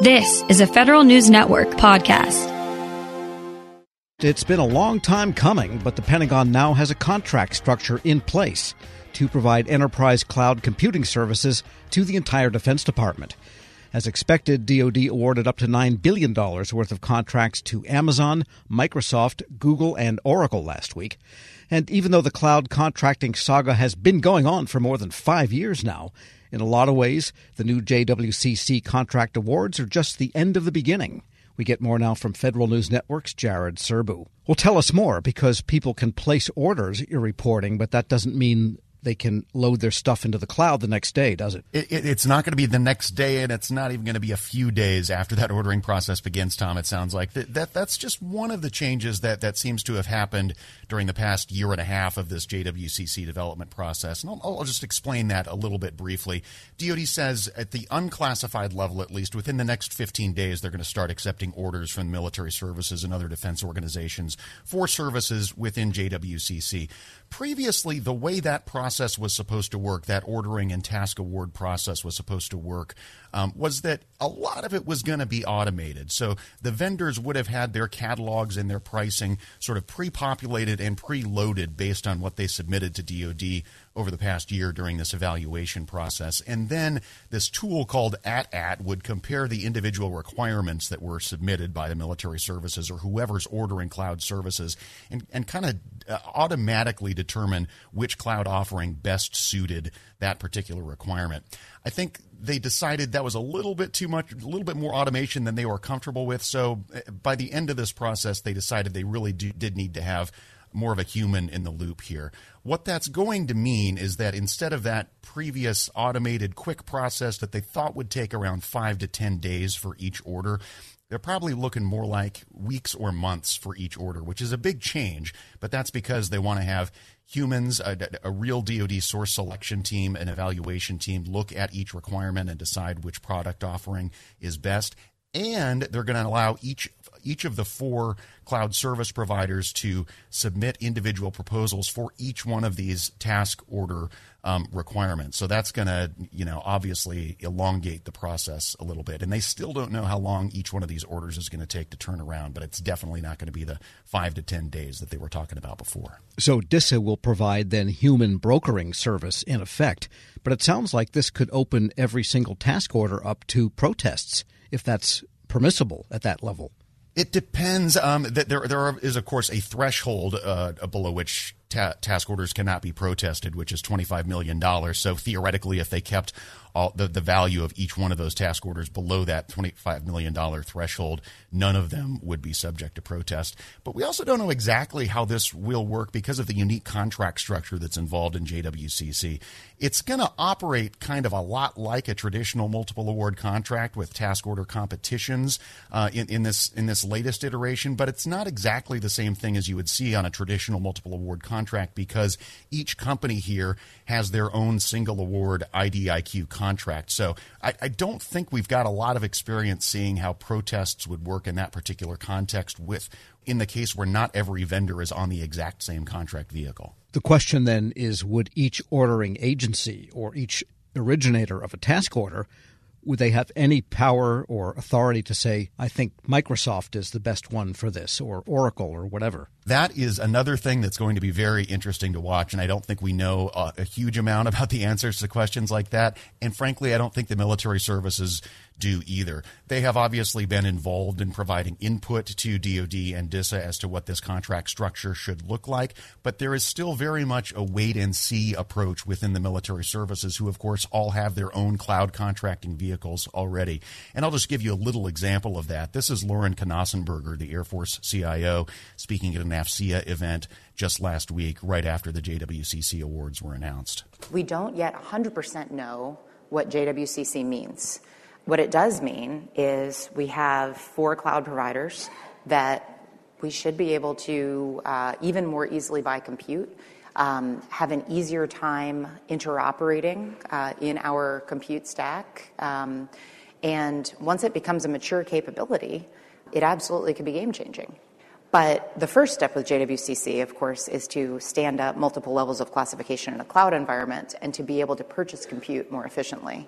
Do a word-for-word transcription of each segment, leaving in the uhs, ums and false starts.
This is a Federal News Network podcast. It's been a long time coming, but the Pentagon now has a contract structure in place to provide enterprise cloud computing services to the entire Defense Department. As expected, D O D awarded up to nine billion dollars worth of contracts to Amazon, Microsoft, Google, and Oracle last week. And even though the cloud contracting saga has been going on for more than five years now, in a lot of ways, the new J W C C contract awards are just the end of the beginning. We get more now from Federal News Network's Jared Serbu. Well, tell us more, because people can place orders, you're reporting, but that doesn't mean they can load their stuff into the cloud the next day, does it? It, it? It's not going to be the next day, and it's not even going to be a few days after that ordering process begins, Tom, it sounds like. That, that That's just one of the changes that, that seems to have happened during the past year and a half of this J W C C development process. And I'll, I'll just explain that a little bit briefly. D O D says at the unclassified level, at least, within the next fifteen days, they're going to start accepting orders from military services and other defense organizations for services within J W C C. Previously, the way that process process was supposed to work, that ordering and task award process was supposed to work, um, was that a lot of it was going to be automated. So the vendors would have had their catalogs and their pricing sort of pre-populated and pre-loaded based on what they submitted to D O D over the past year during this evaluation process. And then this tool called A T A T would compare the individual requirements that were submitted by the military services or whoever's ordering cloud services and, and kind of uh, automatically determine which cloud offering best suited that particular requirement. I think they decided that was a little bit too much, a little bit more automation than they were comfortable with. So by the end of this process, they decided they really do, did need to have more of a human in the loop here. What that's going to mean is that instead of that previous automated quick process that they thought would take around five to ten days for each order, they're probably looking more like weeks or months for each order, which is a big change, but that's because they want to have humans, a, a real D O D source selection team, an evaluation team, look at each requirement and decide which product offering is best. And they're going to allow each each of the four cloud service providers to submit individual proposals for each one of these task order um, requirements. So that's going to, you know, obviously elongate the process a little bit. And they still don't know how long each one of these orders is going to take to turn around, but it's definitely not going to be the five to ten days that they were talking about before. So D I S A will provide then human brokering service in effect, but it sounds like this could open every single task order up to protests if that's permissible at that level. It depends. Um, that there, there is, of course, a threshold uh, below which ta- task orders cannot be protested, which is twenty-five million dollars. So theoretically, if they kept all the, the value of each one of those task orders below that twenty-five million dollars threshold, none of them would be subject to protest. But we also don't know exactly how this will work because of the unique contract structure that's involved in J W C C. It's going to operate kind of a lot like a traditional multiple award contract with task order competitions uh, in, in this in this latest iteration, but it's not exactly the same thing as you would see on a traditional multiple award contract because each company here has their own single award I D I Q contract. So I, I don't think we've got a lot of experience seeing how protests would work in that particular context with in the case where not every vendor is on the exact same contract vehicle. The question then is, would each ordering agency or each originator of a task order, would they have any power or authority to say, I think Microsoft is the best one for this, or Oracle, or whatever? That is another thing that's going to be very interesting to watch, and I don't think we know uh, a huge amount about the answers to questions like that. And frankly, I don't think the military services do either. They have obviously been involved in providing input to D O D and D I S A as to what this contract structure should look like, but there is still very much a wait-and-see approach within the military services, who, of course, all have their own cloud contracting vehicles already. And I'll just give you a little example of that. This is Lauren Knausenberger, the Air Force C I O, speaking at an AFCEA event just last week, right after the J W C C awards were announced. We don't yet one hundred percent know what J W C C means. What it does mean is we have four cloud providers that we should be able to, uh, even more easily by compute, um, have an easier time interoperating uh, in our compute stack. Um, and once it becomes a mature capability, it absolutely could be game-changing. But the first step with J W C C, of course, is to stand up multiple levels of classification in a cloud environment and to be able to purchase compute more efficiently.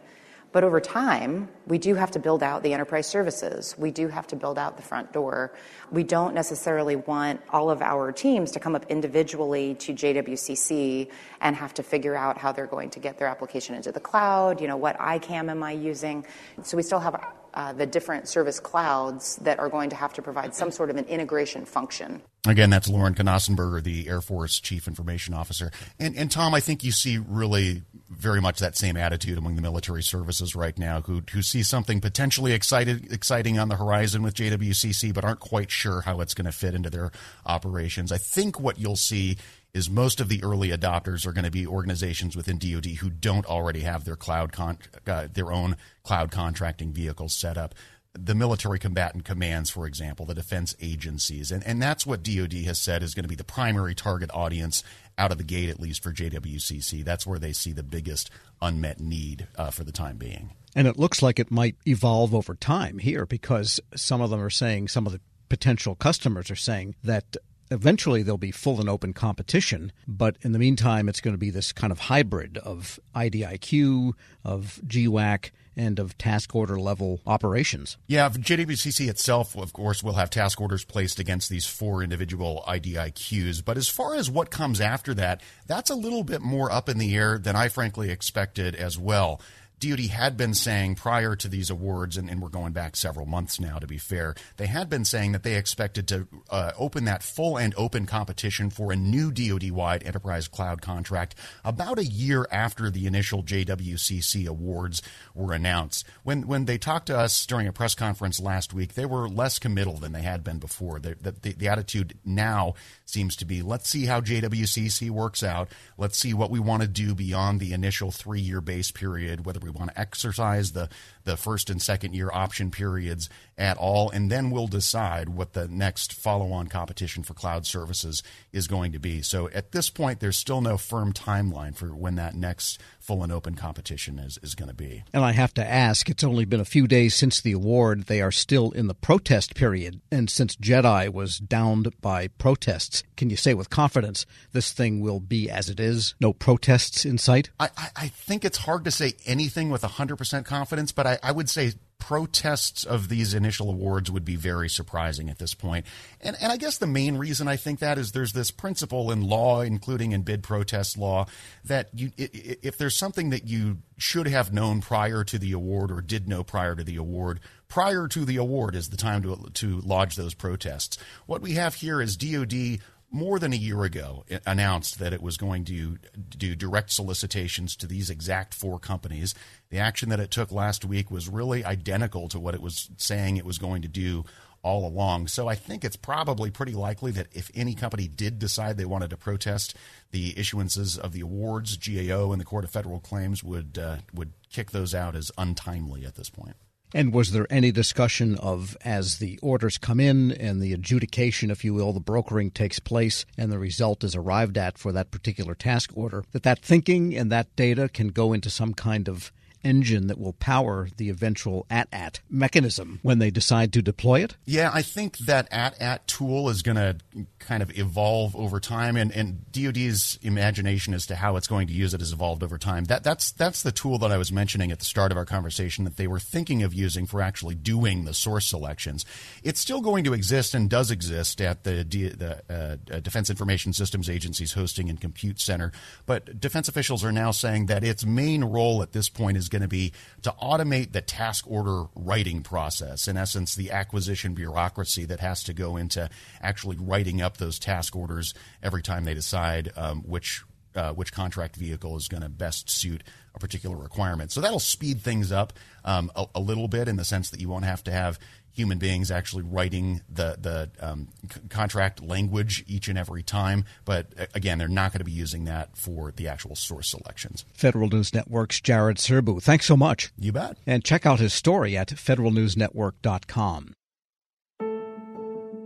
But over time, we do have to build out the enterprise services. We do have to build out the front door. We don't necessarily want all of our teams to come up individually to J W C C and have to figure out how they're going to get their application into the cloud, you know, what I CAM am I using? So we still have uh, the different service clouds that are going to have to provide some sort of an integration function. Again, that's Lauren Knausenberger, the Air Force Chief Information Officer. And, and Tom, I think you see really very much that same attitude among the military services right now, who who see something potentially excited, exciting on the horizon with J W C C, but aren't quite sure how it's going to fit into their operations. I think what you'll see is most of the early adopters are going to be organizations within D O D who don't already have their cloud con- uh, their own cloud contracting vehicles set up. The military combatant commands, for example, the defense agencies. And, and that's what D O D has said is going to be the primary target audience out of the gate, at least for J W C C. That's where they see the biggest unmet need uh, for the time being. And it looks like it might evolve over time here, because some of them are saying, some of the potential customers are saying that eventually there'll be full and open competition, but in the meantime, it's going to be this kind of hybrid of I D I Q, of G WAC, and of task order level operations. Yeah, J W C C itself, of course, will have task orders placed against these four individual I D I Qs. But as far as what comes after that, that's a little bit more up in the air than I frankly expected as well. D O D had been saying prior to these awards, and, and we're going back several months now, to be fair, they had been saying that they expected to uh, open that full and open competition for a new D O D-wide enterprise cloud contract about a year after the initial J W C C awards were announced. When when they talked to us during a press conference last week, they were less committal than they had been before. The, the, the attitude now seems to be, let's see how J W C C works out. Let's see what we want to do beyond the initial three-year base period, whether we want to exercise the, the first and second year option periods at all, and then we'll decide what the next follow-on competition for cloud services is going to be. So at this point, there's still no firm timeline for when that next full and open competition is, is going to be. And I have to ask, it's only been a few days since the award. They are still in the protest period, and since JEDI was downed by protests, can you say with confidence this thing will be as it is? No protests in sight? I, I, I think it's hard to say anything with one hundred percent confidence, but I, I would say protests of these initial awards would be very surprising at this point. And, and I guess the main reason I think that is there's this principle in law, including in bid protest law, that you, if there's something that you should have known prior to the award or did know prior to the award, prior to the award is the time to, to lodge those protests. What we have here is D O D more than a year ago, it announced that it was going to do direct solicitations to these exact four companies. The action that it took last week was really identical to what it was saying it was going to do all along. So I think it's probably pretty likely that if any company did decide they wanted to protest the issuances of the awards, G A O and the Court of Federal Claims would uh, would kick those out as untimely at this point. And was there any discussion of, as the orders come in and the adjudication, if you will, the brokering takes place and the result is arrived at for that particular task order, that that thinking and that data can go into some kind of engine that will power the eventual A T A T mechanism when they decide to deploy it? Yeah, I think that A T A T tool is going to kind of evolve over time, and, and D O D's imagination as to how it's going to use it has evolved over time. That that's that's the tool that I was mentioning at the start of our conversation that they were thinking of using for actually doing the source selections. It's still going to exist and does exist at the, D, the uh, Defense Information Systems Agency's Hosting and Compute Center, but defense officials are now saying that its main role at this point is going to be to automate the task order writing process, in essence, the acquisition bureaucracy that has to go into actually writing up those task orders every time they decide um, which uh, which contract vehicle is going to best suit a particular requirement. So that'll speed things up um, a, a little bit in the sense that you won't have to have human beings actually writing the the um, c- contract language each and every time. But again, they're not going to be using that for the actual source selections. Federal News Network's Jared Serbu, thanks so much. You bet. And check out his story at federal news network dot com.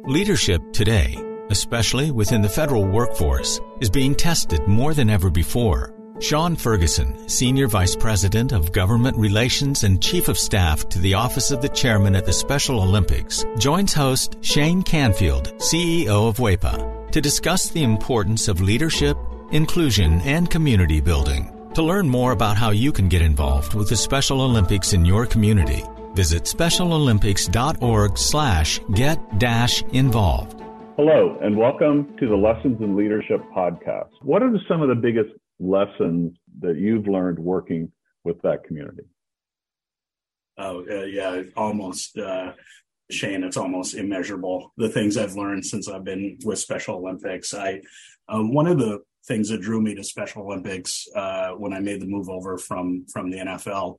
Leadership today, especially within the federal workforce, is being tested more than ever before. Sean Ferguson, Senior Vice President of Government Relations and Chief of Staff to the Office of the Chairman at the Special Olympics, joins host Shane Canfield, C E O of W E P A, to discuss the importance of leadership, inclusion, and community building. To learn more about how you can get involved with the Special Olympics in your community, visit special olympics dot org slash get dash involved. Hello, and welcome to the Lessons in Leadership podcast. What are some of the biggest lessons that you've learned working with that community? Oh, uh, yeah, it's almost, uh, Shane, it's almost immeasurable. The things I've learned since I've been with Special Olympics. I uh, one of the things that drew me to Special Olympics uh, when I made the move over from, from the N F L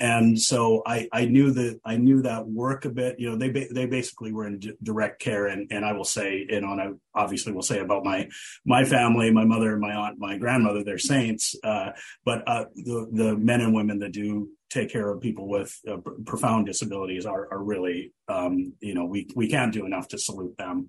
And so I, I knew that I knew that work a bit. You know, they ba- they basically were in d- direct care, and and I will say, you know, and I obviously will say about my my family, my mother, my aunt, my grandmother, they're saints. Uh, but uh, the the men and women that do take care of people with uh, pr- profound disabilities are are really, um, you know, we we can't do enough to salute them.